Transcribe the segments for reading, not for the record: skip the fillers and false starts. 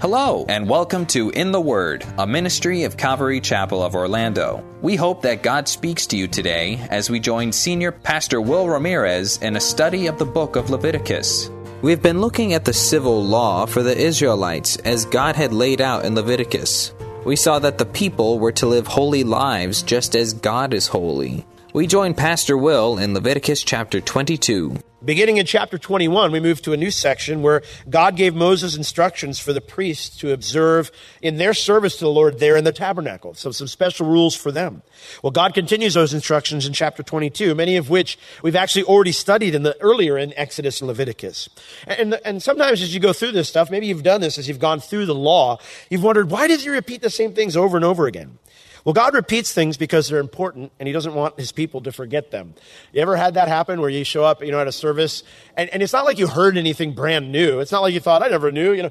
Hello, and welcome to In the Word, a ministry of Calvary Chapel of Orlando. We hope that God speaks to you today as we join Senior Pastor Will Ramirez in a study of the book of Leviticus. We've been looking at the civil law for the Israelites as God had laid out in Leviticus. We saw that the people were to live holy lives just as God is holy. We join Pastor Will in Leviticus chapter 22. Beginning in chapter 21, we move to a new section where God gave Moses instructions for the priests to observe in their service to the Lord there in the tabernacle. So some special rules for them. Well, God continues those instructions in chapter 22, many of which we've actually already studied earlier in Exodus and Leviticus. And sometimes as you go through this stuff, maybe you've done this as you've gone through the law, you've wondered, why does he repeat the same things over and over again? Well, God repeats things because they're important, and he doesn't want his people to forget them. You ever had that happen where you show up, at a service, and it's not like you heard anything brand new. It's not like you thought, I never knew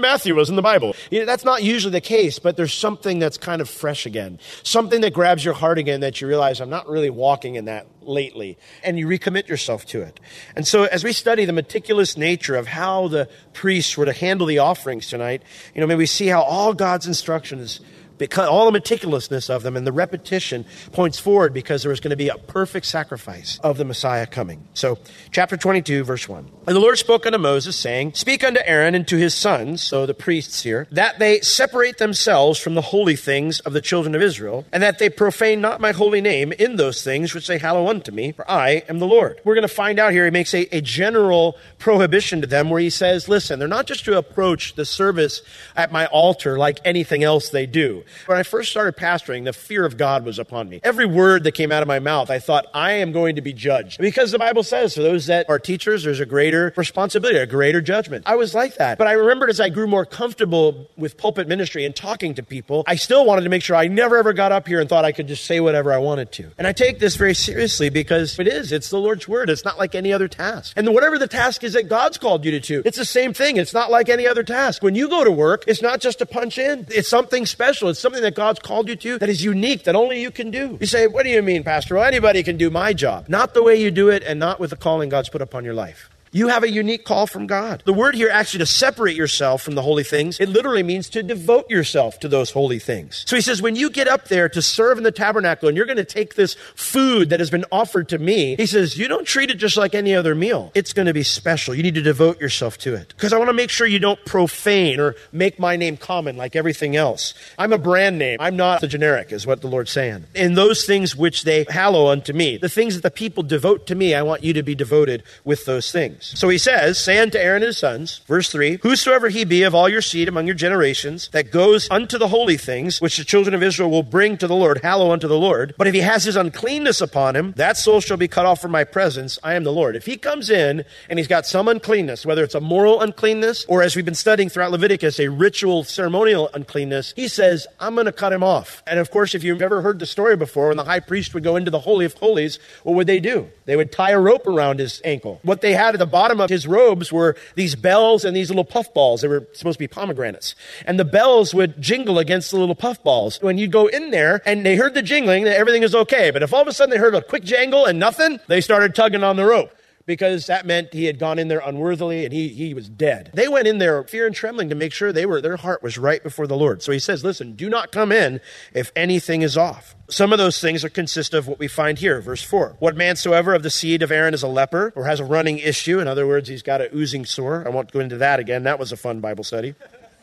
Matthew was in the Bible. That's not usually the case, but there's something that's kind of fresh again, something that grabs your heart again that you realize, I'm not really walking in that lately, and you recommit yourself to it. And so as we study the meticulous nature of how the priests were to handle the offerings tonight, may we see how all God's instructions, because all the meticulousness of them and the repetition points forward because there is going to be a perfect sacrifice of the Messiah coming. So chapter 22, verse 1. And the Lord spoke unto Moses, saying, Speak unto Aaron and to his sons, so the priests here, that they separate themselves from the holy things of the children of Israel, and that they profane not my holy name in those things which they hallow unto me, for I am the Lord. We're going to find out here, he makes a general prohibition to them where he says, listen, they're not just to approach the service at my altar like anything else they do. When I first started pastoring, the fear of God was upon me. Every word that came out of my mouth, I thought, I am going to be judged. Because the Bible says, for those that are teachers, there's a greater responsibility, a greater judgment. I was like that. But I remembered as I grew more comfortable with pulpit ministry and talking to people, I still wanted to make sure I never ever got up here and thought I could just say whatever I wanted to. And I take this very seriously because it's the Lord's word. It's not like any other task. And whatever the task is that God's called you to do, it's the same thing. It's not like any other task. When you go to work, it's not just a punch in. It's something special. It's something that God's called you to that is unique, that only you can do. You say, what do you mean, Pastor? Well, anybody can do my job. Not the way you do it and not with the calling God's put upon your life. You have a unique call from God. The word here actually to separate yourself from the holy things, it literally means to devote yourself to those holy things. So he says, when you get up there to serve in the tabernacle and you're going to take this food that has been offered to me, he says, you don't treat it just like any other meal. It's going to be special. You need to devote yourself to it because I want to make sure you don't profane or make my name common like everything else. I'm a brand name. I'm not the generic is what the Lord's saying. In those things which they hallow unto me, the things that the people devote to me, I want you to be devoted with those things. So he says, say unto Aaron and his sons, verse 3, whosoever he be of all your seed among your generations that goes unto the holy things, which the children of Israel will bring to the Lord, hallow unto the Lord. But if he has his uncleanness upon him, that soul shall be cut off from my presence. I am the Lord. If he comes in and he's got some uncleanness, whether it's a moral uncleanness or as we've been studying throughout Leviticus, a ritual ceremonial uncleanness, he says, I'm going to cut him off. And of course, if you've ever heard the story before, when the high priest would go into the Holy of Holies, what would they do? They would tie a rope around his ankle. What they had at the bottom of his robes were these bells and these little puff balls. They were supposed to be pomegranates. And the bells would jingle against the little puff balls. When you'd go in there and they heard the jingling, everything is okay. But if all of a sudden they heard a quick jangle and nothing, they started tugging on the rope. Because that meant he had gone in there unworthily and he was dead. They went in there fear and trembling to make sure their heart was right before the Lord. So he says, listen, do not come in if anything is off. Some of those things consist of what we find here, verse 4. What man soever of the seed of Aaron is a leper or has a running issue. In other words, he's got an oozing sore. I won't go into that again. That was a fun Bible study.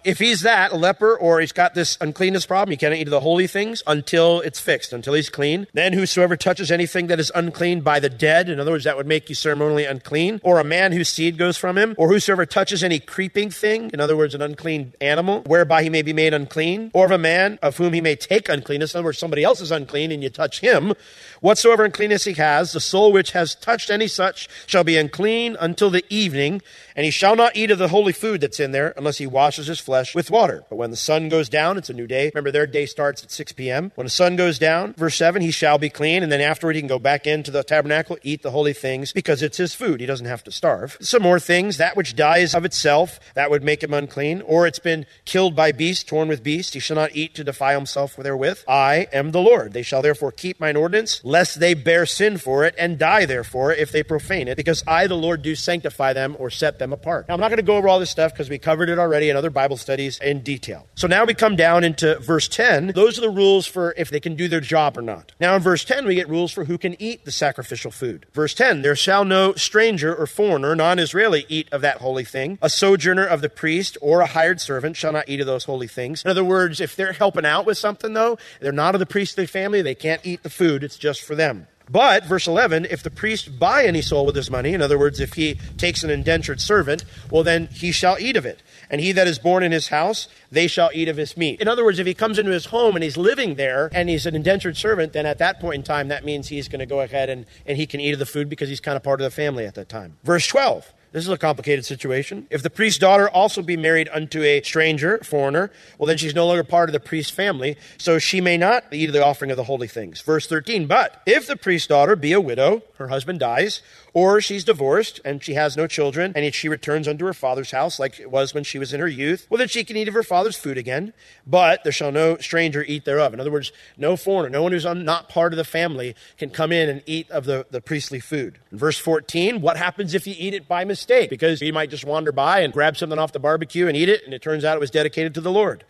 If he's that, a leper, or he's got this uncleanness problem, he can't eat of the holy things until it's fixed, until he's clean. Then whosoever touches anything that is unclean by the dead, in other words, that would make you ceremonially unclean, or a man whose seed goes from him, or whosoever touches any creeping thing, in other words, an unclean animal, whereby he may be made unclean, or of a man of whom he may take uncleanness, in other words, somebody else is unclean and you touch him, whatsoever uncleanness he has, the soul which has touched any such shall be unclean until the evening, and he shall not eat of the holy food that's in there unless he washes his flesh with water. But when the sun goes down, it's a new day. Remember, their day starts at 6 p.m. When the sun goes down, verse 7, he shall be clean, and then afterward he can go back into the tabernacle, eat the holy things, because it's his food. He doesn't have to starve. Some more things, that which dies of itself, that would make him unclean, or it's been killed by beast, torn with beast, he shall not eat to defile himself therewith. I am the Lord. They shall therefore keep mine ordinance, lest they bear sin for it, and die therefore, if they profane it, because I, the Lord, do sanctify them, or set them apart. Now, I'm not going to go over all this stuff, because we covered it already in other Bible studies in detail. So now we come down into verse 10. Those are the rules for if they can do their job or not. Now in verse 10, we get rules for who can eat the sacrificial food. Verse 10, there shall no stranger or foreigner, non-Israeli, eat of that holy thing. A sojourner of the priest or a hired servant shall not eat of those holy things. In other words, if they're helping out with something though, they're not of the priestly family, they can't eat the food, it's just for them. But, verse 11, if the priest buy any soul with his money, in other words, if he takes an indentured servant, well then he shall eat of it. And he that is born in his house, they shall eat of his meat. In other words, if he comes into his home and he's living there and he's an indentured servant, then at that point in time, that means he's going to go ahead and he can eat of the food because he's kind of part of the family at that time. Verse 12. This is a complicated situation. If the priest's daughter also be married unto a stranger, foreigner, well, then she's no longer part of the priest's family, so she may not eat the offering of the holy things. Verse 13, but if the priest's daughter be a widow, her husband dies, or she's divorced and she has no children, and she returns unto her father's house like it was when she was in her youth, well, then she can eat of her father's food again, but there shall no stranger eat thereof. In other words, no foreigner, no one who's not part of the family can come in and eat of the priestly food. In verse 14, what happens if you eat it by mistake? Because he might just wander by and grab something off the barbecue and eat it, and it turns out it was dedicated to the Lord.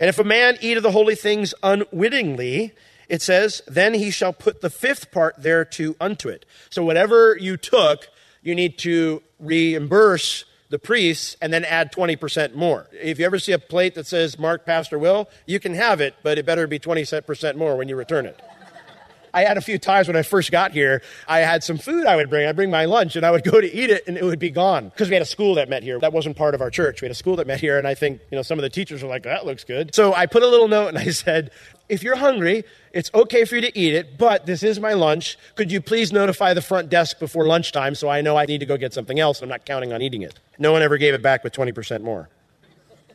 And if a man eat of the holy things unwittingly, it says, then he shall put the fifth part thereto unto it. So whatever you took, you need to reimburse the priests and then add 20% more. If you ever see a plate that says, Mark Pastor Will, you can have it, but it better be 20% more when you return it. I had a few times when I first got here, I had some food I would bring. I'd bring my lunch and I would go to eat it and it would be gone because we had a school that met here. That wasn't part of our church. We had a school that met here. And I think, some of the teachers were like, that looks good. So I put a little note and I said, if you're hungry, it's okay for you to eat it, but this is my lunch. Could you please notify the front desk before lunchtime so I know I need to go get something else and I'm not counting on eating it. No one ever gave it back with 20% more.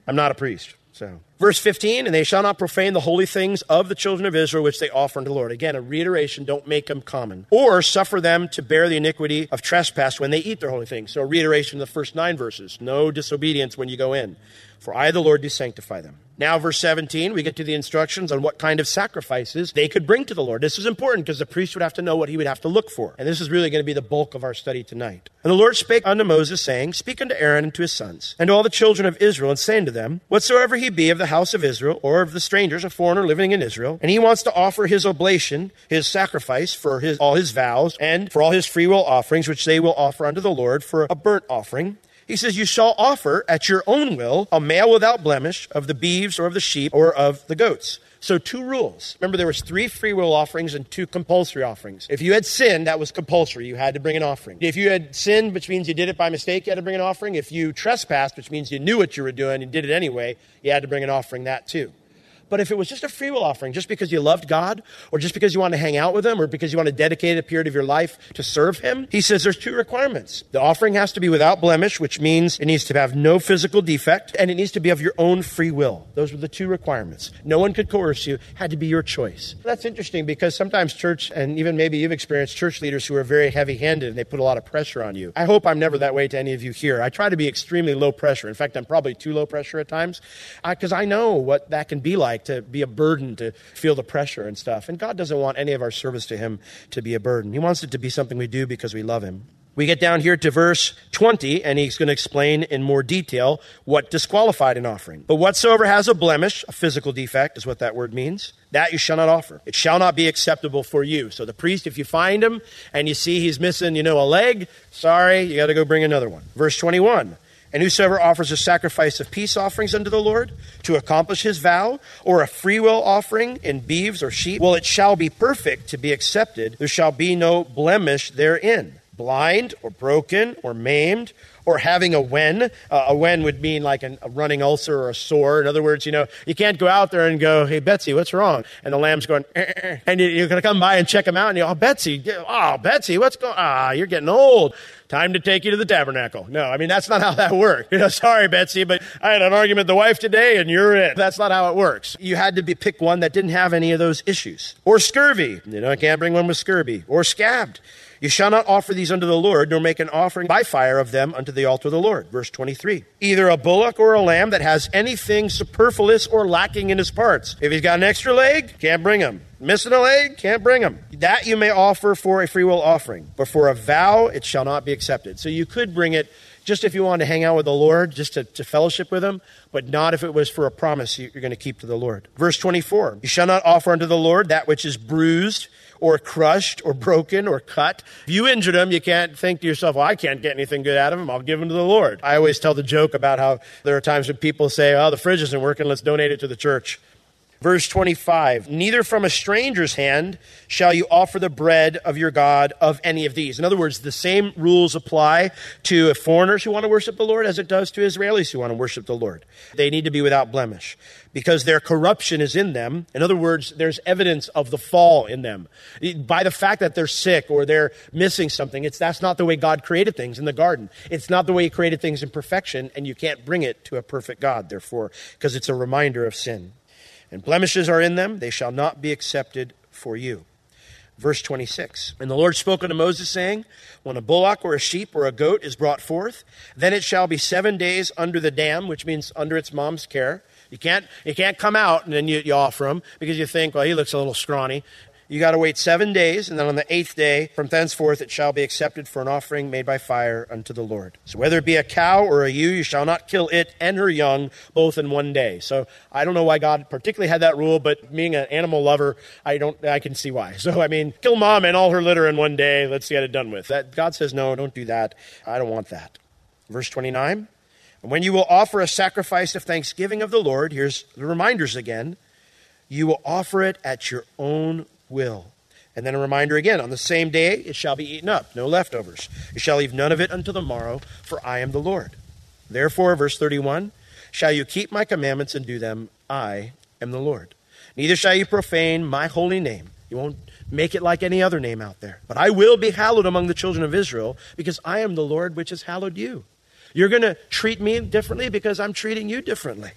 I'm not a priest. So verse 15, and they shall not profane the holy things of the children of Israel, which they offer unto the Lord. Again, a reiteration, don't make them common or suffer them to bear the iniquity of trespass when they eat their holy things. So a reiteration of the first 9 verses, no disobedience when you go in. For I, the Lord, do sanctify them. Now, verse 17, we get to the instructions on what kind of sacrifices they could bring to the Lord. This is important because the priest would have to know what he would have to look for. And this is really going to be the bulk of our study tonight. And the Lord spake unto Moses, saying, speak unto Aaron and to his sons, and to all the children of Israel, and say unto them, whatsoever he be of the house of Israel, or of the strangers, a foreigner living in Israel, and he wants to offer his oblation, his sacrifice for all his vows, and for all his freewill offerings, which they will offer unto the Lord for a burnt offering, he says, you shall offer at your own will a male without blemish of the beeves or of the sheep or of the goats. So 2 rules. Remember, there was 3 free will offerings and 2 compulsory offerings. If you had sinned, that was compulsory. You had to bring an offering. If you had sinned, which means you did it by mistake, you had to bring an offering. If you trespassed, which means you knew what you were doing and did it anyway, you had to bring an offering that too. But if it was just a free will offering, just because you loved God, or just because you want to hang out with him, or because you want to dedicate a period of your life to serve him, he says there's 2 requirements. The offering has to be without blemish, which means it needs to have no physical defect, and it needs to be of your own free will. Those were the 2 requirements. No one could coerce you. It had to be your choice. That's interesting because sometimes church, and even maybe you've experienced church leaders who are very heavy-handed and they put a lot of pressure on you. I hope I'm never that way to any of you here. I try to be extremely low pressure. In fact, I'm probably too low pressure at times because I know what that can be like. To be a burden, to feel the pressure and stuff. And God doesn't want any of our service to him to be a burden. He wants it to be something we do because we love him. We get down here to verse 20, and he's going to explain in more detail what disqualified an offering. But whatsoever has a blemish, a physical defect is what that word means, that you shall not offer. It shall not be acceptable for you. So the priest, if you find him and you see he's missing, a leg, sorry, you got to go bring another one. Verse 21, And whosoever offers a sacrifice of peace offerings unto the Lord to accomplish his vow, or a freewill offering in beeves or sheep, well, it shall be perfect to be accepted. There shall be no blemish therein. Blind or broken or maimed or having a wen. A wen would mean like a running ulcer or a sore. In other words, you know, you can't go out there and go, hey, Betsy, what's wrong? And the lamb's going, and you're going to come by and check him out. And you go, oh, Betsy, what's going on? Ah, you're getting old. Time to take you to the tabernacle. No, I mean, that's not how that worked. You know, sorry, Betsy, but I had an argument with the wife today and you're it. That's not how it works. You had to pick one that didn't have any of those issues. Or scurvy. You know, I can't bring one with scurvy. Or scabbed. You shall not offer these unto the Lord, nor make an offering by fire of them unto the altar of the Lord. Verse 23. Either a bullock or a lamb that has anything superfluous or lacking in his parts. If he's got an extra leg, can't bring him. Missing a leg, can't bring him. That you may offer for a freewill offering. But for a vow, it shall not be accepted. So you could bring it just if you wanted to hang out with the Lord, just to fellowship with him, but not if it was for a promise you're going to keep to the Lord. Verse 24. You shall not offer unto the Lord that which is bruised, or crushed, or broken, or cut. If you injured him, you can't think to yourself, well, I can't get anything good out of him. I'll give him to the Lord. I always tell the joke about how there are times when people say, oh, the fridge isn't working. Let's donate it to the church. Verse 25, neither from a stranger's hand shall you offer the bread of your God of any of these. In other words, the same rules apply to foreigners who want to worship the Lord as it does to Israelis who want to worship the Lord. They need to be without blemish because their corruption is in them. In other words, there's evidence of the fall in them. By the fact that they're sick or they're missing something, that's not the way God created things in the garden. It's not the way he created things in perfection, and you can't bring it to a perfect God, therefore, because it's a reminder of sin. And blemishes are in them, they shall not be accepted for you. Verse 26, and the Lord spoke unto Moses, saying, when a bullock or a sheep or a goat is brought forth, then it shall be 7 days under the dam, which means under its mom's care. You can't come out and then you offer him because you think, well, he looks a little scrawny. You got to wait 7 days, and then on the 8th day, from thenceforth, it shall be accepted for an offering made by fire unto the Lord. So whether it be a cow or a ewe, you shall not kill it and her young, both in one day. So I don't know why God particularly had that rule, but being an animal lover, I can see why. So, I mean, kill mom and all her litter in one day. Let's get it done with. That God says, no, don't do that. I don't want that. Verse 29, and when you will offer a sacrifice of thanksgiving of the Lord, here's the reminders again, you will offer it at your own will. And then a reminder again, on the same day it shall be eaten up, no leftovers. You shall leave none of it until the morrow, for I am the Lord. Therefore, verse 31, shall you keep my commandments and do them? I am the Lord. Neither shall you profane my holy name. You won't make it like any other name out there. But I will be hallowed among the children of Israel, because I am the Lord which has hallowed you. You're going to treat me differently because I'm treating you differently.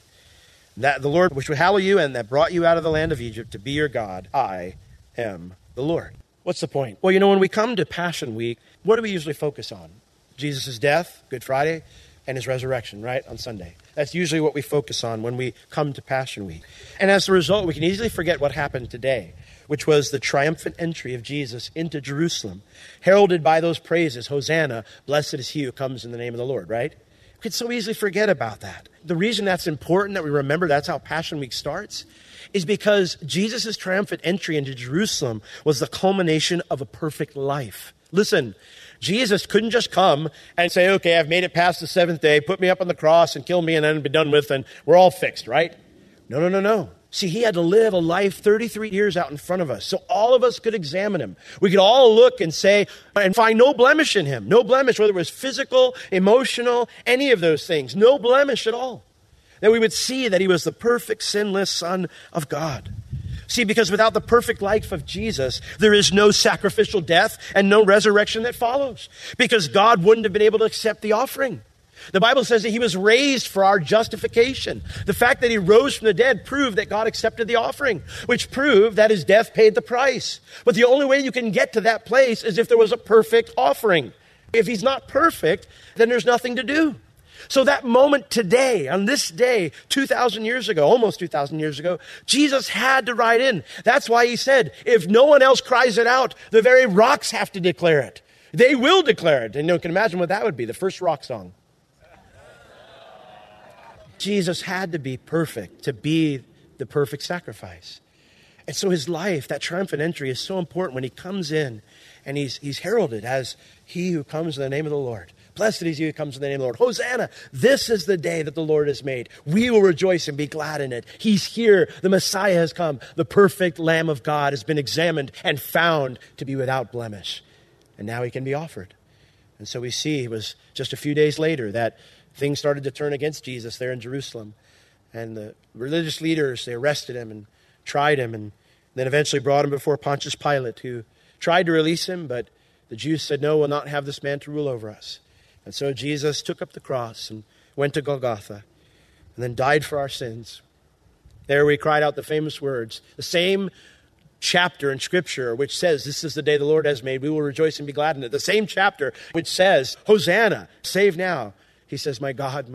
That the Lord which will hallow you and that brought you out of the land of Egypt to be your God, I am the Lord. What's the point? Well, you know, when we come to Passion Week, what do we usually focus on? Jesus' death, Good Friday, and his resurrection, right, on Sunday. That's usually what we focus on when we come to Passion Week. And as a result, we can easily forget what happened today, which was the triumphant entry of Jesus into Jerusalem, heralded by those praises, Hosanna, blessed is he who comes in the name of the Lord, right? We could so easily forget about that. The reason that's important that we remember that's how Passion Week starts is because Jesus' triumphant entry into Jerusalem was the culmination of a perfect life. Listen, Jesus couldn't just come and say, okay, I've made it past the 7th day, put me up on the cross and kill me and then be done with and we're all fixed, right? No. See, he had to live a life 33 years out in front of us, so all of us could examine him. We could all look and say, and find no blemish in him, no blemish, whether it was physical, emotional, any of those things, no blemish at all. That we would see that he was the perfect, sinless Son of God. See, because without the perfect life of Jesus, there is no sacrificial death and no resurrection that follows, because God wouldn't have been able to accept the offering. The Bible says that he was raised for our justification. The fact that he rose from the dead proved that God accepted the offering, which proved that his death paid the price. But the only way you can get to that place is if there was a perfect offering. If he's not perfect, then there's nothing to do. So that moment today, on this day, 2,000 years ago, almost 2,000 years ago, Jesus had to ride in. That's why he said, if no one else cries it out, the very rocks have to declare it. They will declare it. And you can imagine what that would be, the first rock song. Jesus had to be perfect to be the perfect sacrifice. And so his life, that triumphant entry, is so important when he comes in and he's heralded as he who comes in the name of the Lord. Blessed is he who comes in the name of the Lord. Hosanna. This is the day that the Lord has made. We will rejoice and be glad in it. He's here. The Messiah has come. The perfect Lamb of God has been examined and found to be without blemish. And now he can be offered. And so we see it was just a few days later that things started to turn against Jesus there in Jerusalem. And the religious leaders, they arrested him and tried him and then eventually brought him before Pontius Pilate, who tried to release him, but the Jews said, no, we'll not have this man to rule over us. And so Jesus took up the cross and went to Golgotha and then died for our sins. There we cried out the famous words, the same chapter in Scripture which says, this is the day the Lord has made. We will rejoice and be glad in it. The same chapter which says, Hosanna, save now. He says, my God,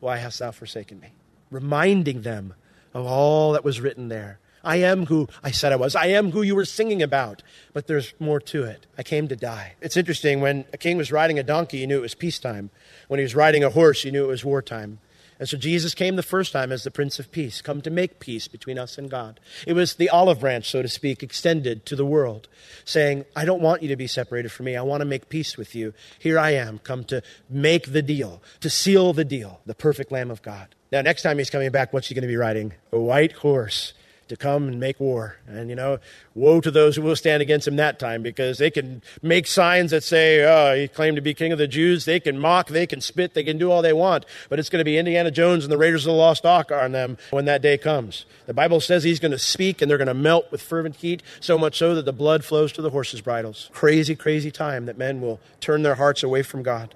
why hast thou forsaken me? Reminding them of all that was written there. I am who I said I was. I am who you were singing about. But there's more to it. I came to die. It's interesting, when a king was riding a donkey, you knew it was peacetime. When he was riding a horse, you knew it was wartime. And so Jesus came the first time as the Prince of Peace, come to make peace between us and God. It was the olive branch, so to speak, extended to the world, saying, I don't want you to be separated from me. I want to make peace with you. Here I am, come to make the deal, to seal the deal, the perfect Lamb of God. Now, next time he's coming back, what's he going to be riding? A white horse to come and make war. And, woe to those who will stand against him that time, because they can make signs that say, oh, he claimed to be king of the Jews. They can mock, they can spit, they can do all they want. But it's going to be Indiana Jones and the Raiders of the Lost Ark on them when that day comes. The Bible says he's going to speak and they're going to melt with fervent heat, so much so that the blood flows to the horses' bridles. Crazy, crazy time that men will turn their hearts away from God.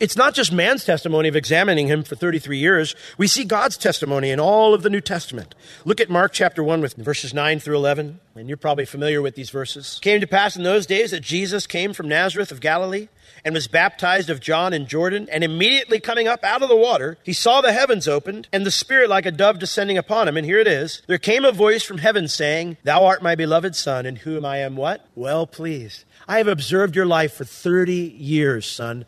It's not just man's testimony of examining him for 33 years. We see God's testimony in all of the New Testament. Look at Mark chapter 1 with verses 9 through 11, and you're probably familiar with these verses. Came to pass in those days that Jesus came from Nazareth of Galilee and was baptized of John in Jordan. And immediately coming up out of the water, he saw the heavens opened and the Spirit like a dove descending upon him. And here it is. There came a voice from heaven saying, Thou art my beloved Son, in whom I am what? Well pleased. I have observed your life for 30 years, son.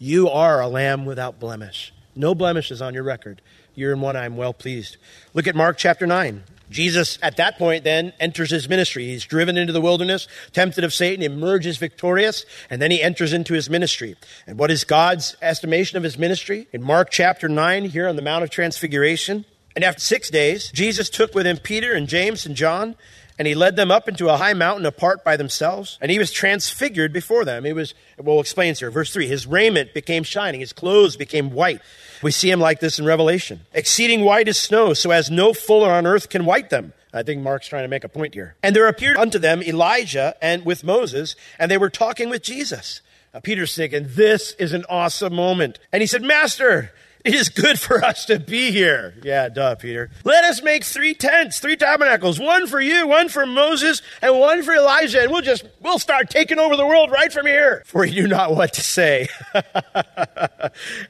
You are a lamb without blemish. No blemishes on your record. You're in one I am well pleased. Look at Mark chapter 9. Jesus, at that point, then enters his ministry. He's driven into the wilderness, tempted of Satan, emerges victorious, and then he enters into his ministry. And what is God's estimation of his ministry? In Mark chapter 9, here on the Mount of Transfiguration. And after 6 days, Jesus took with him Peter and James and John, and he led them up into a high mountain apart by themselves. And he was transfigured before them. We'll explain here. Verse 3, his raiment became shining. His clothes became white. We see him like this in Revelation. Exceeding white as snow, so as no fuller on earth can white them. I think Mark's trying to make a point here. And there appeared unto them Elijah and with Moses, and they were talking with Jesus. Now Peter's thinking, this is an awesome moment. And he said, Master, it is good for us to be here. Yeah, duh, Peter. Let us make 3 tents, 3 tabernacles, one for you, one for Moses, and one for Elijah, and we'll start taking over the world right from here. For he knew not what to say.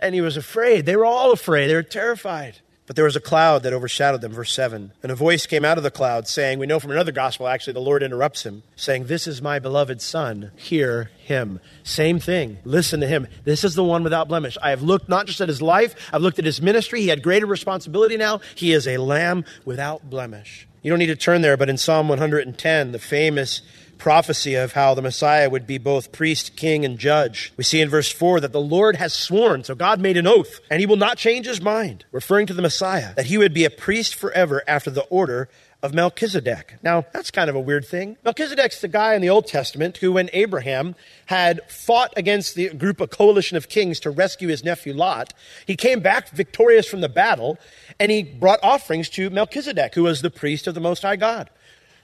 And he was afraid. They were all afraid. They were terrified. But there was a cloud that overshadowed them, verse 7. And a voice came out of the cloud saying, we know from another gospel, actually, the Lord interrupts him, saying, this is my beloved son, hear him. Same thing, listen to him. This is the one without blemish. I have looked not just at his life, I've looked at his ministry. He had greater responsibility now. He is a lamb without blemish. You don't need to turn there, but in Psalm 110, the famous prophecy of how the Messiah would be both priest, king, and judge. We see in verse 4 that the Lord has sworn, so God made an oath, and he will not change his mind, referring to the Messiah, that he would be a priest forever after the order of Melchizedek. Now, that's kind of a weird thing. Melchizedek's the guy in the Old Testament who, when Abraham had fought against the group, a coalition of kings to rescue his nephew Lot, he came back victorious from the battle, and he brought offerings to Melchizedek, who was the priest of the Most High God.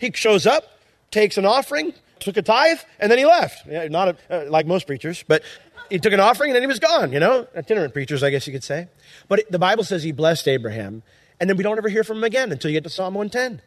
He shows up, takes an offering, took a tithe, and then he left. Not like most preachers, but he took an offering and then he was gone, Itinerant preachers, I guess you could say. But the Bible says he blessed Abraham, and then we don't ever hear from him again until you get to Psalm 110.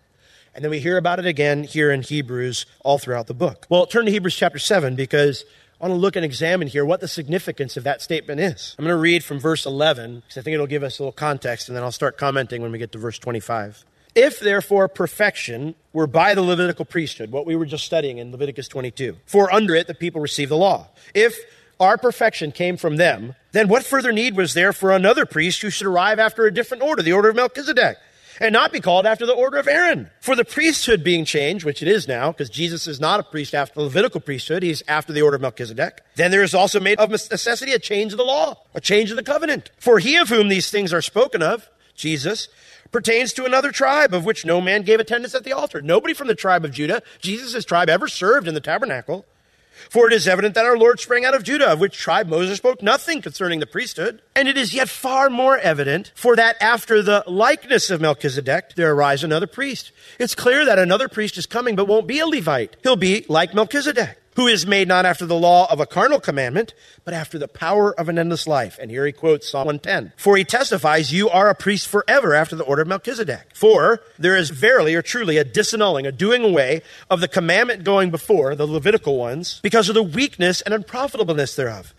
And then we hear about it again here in Hebrews all throughout the book. Well, turn to Hebrews chapter 7, because I want to look and examine here what the significance of that statement is. I'm going to read from verse 11, because I think it'll give us a little context, and then I'll start commenting when we get to verse 25. If, therefore, perfection were by the Levitical priesthood, what we were just studying in Leviticus 22, for under it the people received the law. If our perfection came from them, then what further need was there for another priest who should arrive after a different order, the order of Melchizedek? and not be called after the order of Aaron. For the priesthood being changed, which it is now, because Jesus is not a priest after the Levitical priesthood, he's after the order of Melchizedek. Then there is also made of necessity a change of the law, a change of the covenant. For he of whom these things are spoken of, Jesus, pertains to another tribe of which no man gave attendance at the altar. Nobody from the tribe of Judah, Jesus' tribe, ever served in the tabernacle. For it is evident that our Lord sprang out of Judah, of which tribe Moses spoke nothing concerning the priesthood. And it is yet far more evident, for that after the likeness of Melchizedek, there arise another priest. It's clear that another priest is coming, but won't be a Levite. He'll be like Melchizedek, who is made not after the law of a carnal commandment, but after the power of an endless life. And here he quotes Psalm 110. For he testifies, you are a priest forever after the order of Melchizedek. For there is verily or truly a disannulling, a doing away of the commandment going before, the Levitical ones, because of the weakness and unprofitableness thereof.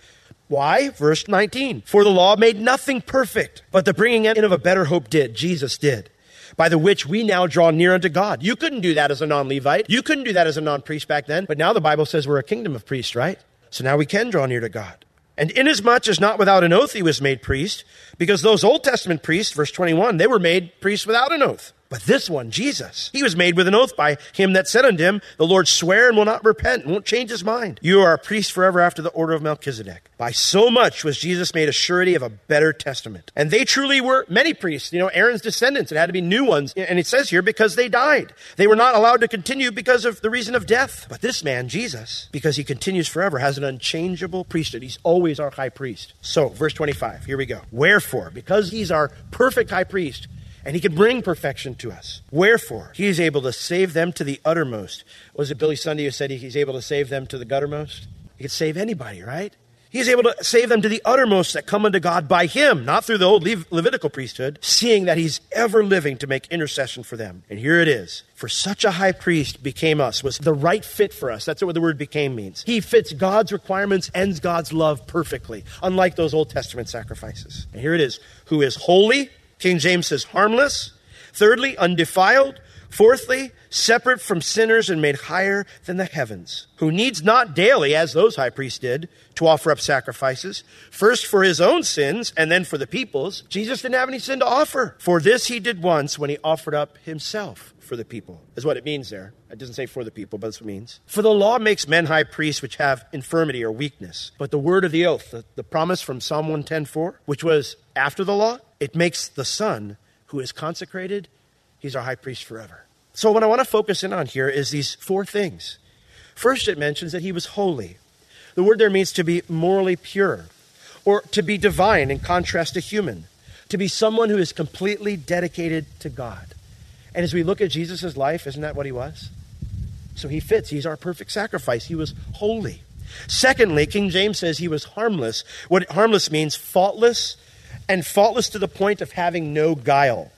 Why? Verse 19. For the law made nothing perfect, but the bringing in of a better hope did. Jesus did. By the which we now draw near unto God. You couldn't do that as a non-Levite. You couldn't do that as a non-priest back then. But now the Bible says we're a kingdom of priests, right? So now we can draw near to God. And inasmuch as not without an oath he was made priest, because those Old Testament priests, verse 21, they were made priests without an oath. But this one, Jesus, he was made with an oath by him that said unto him, the Lord sware and will not repent, and won't change his mind. You are a priest forever after the order of Melchizedek. By so much was Jesus made a surety of a better testament. And they truly were many priests, Aaron's descendants. It had to be new ones. And it says here, because they died. They were not allowed to continue because of the reason of death. But this man, Jesus, because he continues forever, has an unchangeable priesthood. He's always our high priest. So, verse 25, here we go. Wherefore, because he's our perfect high priest, and he can bring perfection to us. Wherefore, he is able to save them to the uttermost. Was it Billy Sunday who said he's able to save them to the guttermost? He could save anybody, right? He's able to save them to the uttermost that come unto God by him, not through the old Levitical priesthood, seeing that he's ever living to make intercession for them. And here it is. For such a high priest became us, was the right fit for us. That's what the word became means. He fits God's requirements, ends God's love perfectly, unlike those Old Testament sacrifices. And here it is. Who is holy, King James says harmless. Thirdly, undefiled. Fourthly, separate from sinners and made higher than the heavens, who needs not daily, as those high priests did, to offer up sacrifices, first for his own sins and then for the people's. Jesus didn't have any sin to offer. For this he did once when he offered up himself for the people, is what it means there. It doesn't say for the people, but that's what it means. For the law makes men high priests which have infirmity or weakness. But the word of the oath, the promise from Psalm 110:4, which was after the law, it makes the Son who is consecrated, he's our high priest forever. So what I want to focus in on here is these four things. First, it mentions that he was holy. The word there means to be morally pure or to be divine in contrast to human, to be someone who is completely dedicated to God. And as we look at Jesus' life, isn't that what he was? So he fits. He's our perfect sacrifice. He was holy. Secondly, King James says he was harmless. What harmless means, faultless, and faultless to the point of having no guile.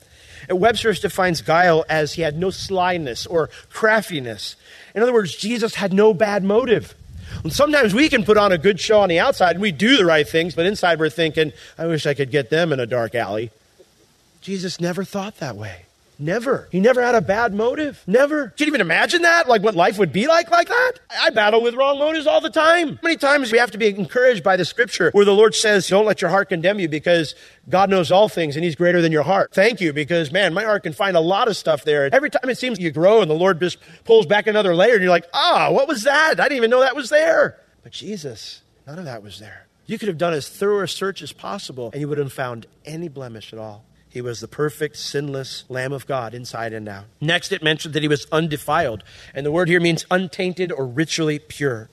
And Webster's defines guile as he had no slyness or craftiness. In other words, Jesus had no bad motive. And sometimes we can put on a good show on the outside and we do the right things, but inside we're thinking, I wish I could get them in a dark alley. Jesus never thought that way. Never. He never had a bad motive. Never. Can you even imagine that? Like what life would be like that? I battle with wrong motives all the time. How many times we have to be encouraged by the scripture where the Lord says, don't let your heart condemn you because God knows all things and he's greater than your heart. Thank you, because man, my heart can find a lot of stuff there. Every time it seems you grow and the Lord just pulls back another layer and you're like, what was that? I didn't even know that was there. But Jesus, none of that was there. You could have done as thorough a search as possible and you wouldn't have found any blemish at all. He was the perfect, sinless Lamb of God inside and out. Next, it mentioned that he was undefiled. And the word here means untainted or ritually pure.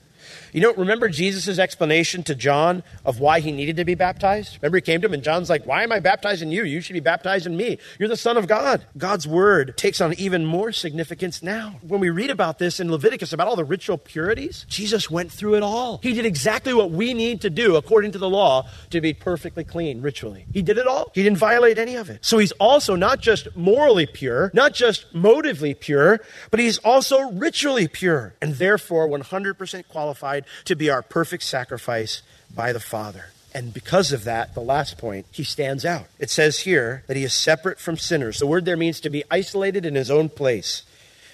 Remember Jesus' explanation to John of why he needed to be baptized? Remember he came to him and John's like, why am I baptizing you? You should be baptizing me. You're the Son of God. God's word takes on even more significance now. When we read about this in Leviticus, about all the ritual purities, Jesus went through it all. He did exactly what we need to do according to the law to be perfectly clean ritually. He did it all. He didn't violate any of it. So he's also not just morally pure, not just motively pure, but he's also ritually pure and therefore 100% qualified to be our perfect sacrifice by the Father. And because of that, the last point, he stands out. It says here that he is separate from sinners. The word there means to be isolated in his own place.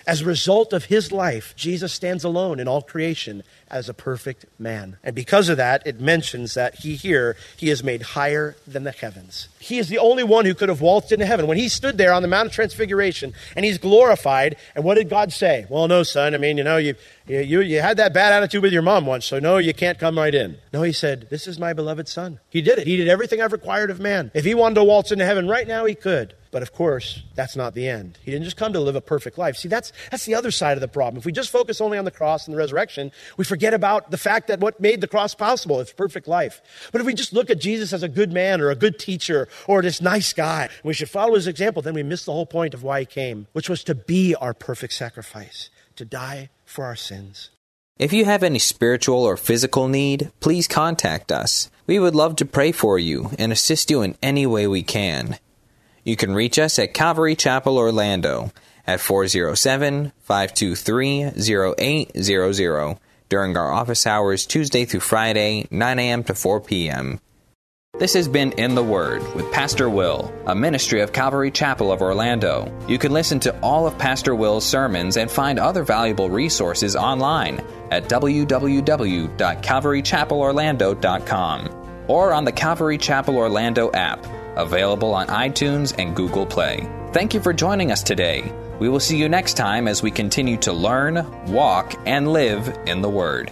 As a result of his life, Jesus stands alone in all creation as a perfect man. And because of that, it mentions that he is made higher than the heavens. He is the only one who could have waltzed into heaven. When he stood there on the Mount of Transfiguration and he's glorified, and what did God say? Well, no, son, you had that bad attitude with your mom once, so no, you can't come right in. No, he said, this is my beloved son. He did it. He did everything I've required of man. If he wanted to waltz into heaven right now, he could. But of course, that's not the end. He didn't just come to live a perfect life. See, that's the other side of the problem. If we just focus only on the cross and the resurrection, we forget about the fact that what made the cross possible, it's perfect life. But if we just look at Jesus as a good man or a good teacher or this nice guy, and we should follow his example, then we miss the whole point of why he came, which was to be our perfect sacrifice, to die for our sins. If you have any spiritual or physical need, please contact us. We would love to pray for you and assist you in any way we can. You can reach us at Calvary Chapel, Orlando at 407-523-0800 during our office hours Tuesday through Friday, 9 a.m. to 4 p.m. This has been In the Word with Pastor Will, a ministry of Calvary Chapel of Orlando. You can listen to all of Pastor Will's sermons and find other valuable resources online at www.calvarychapelorlando.com or on the Calvary Chapel Orlando app, available on iTunes and Google Play. Thank you for joining us today. We will see you next time as we continue to learn, walk, and live in the Word.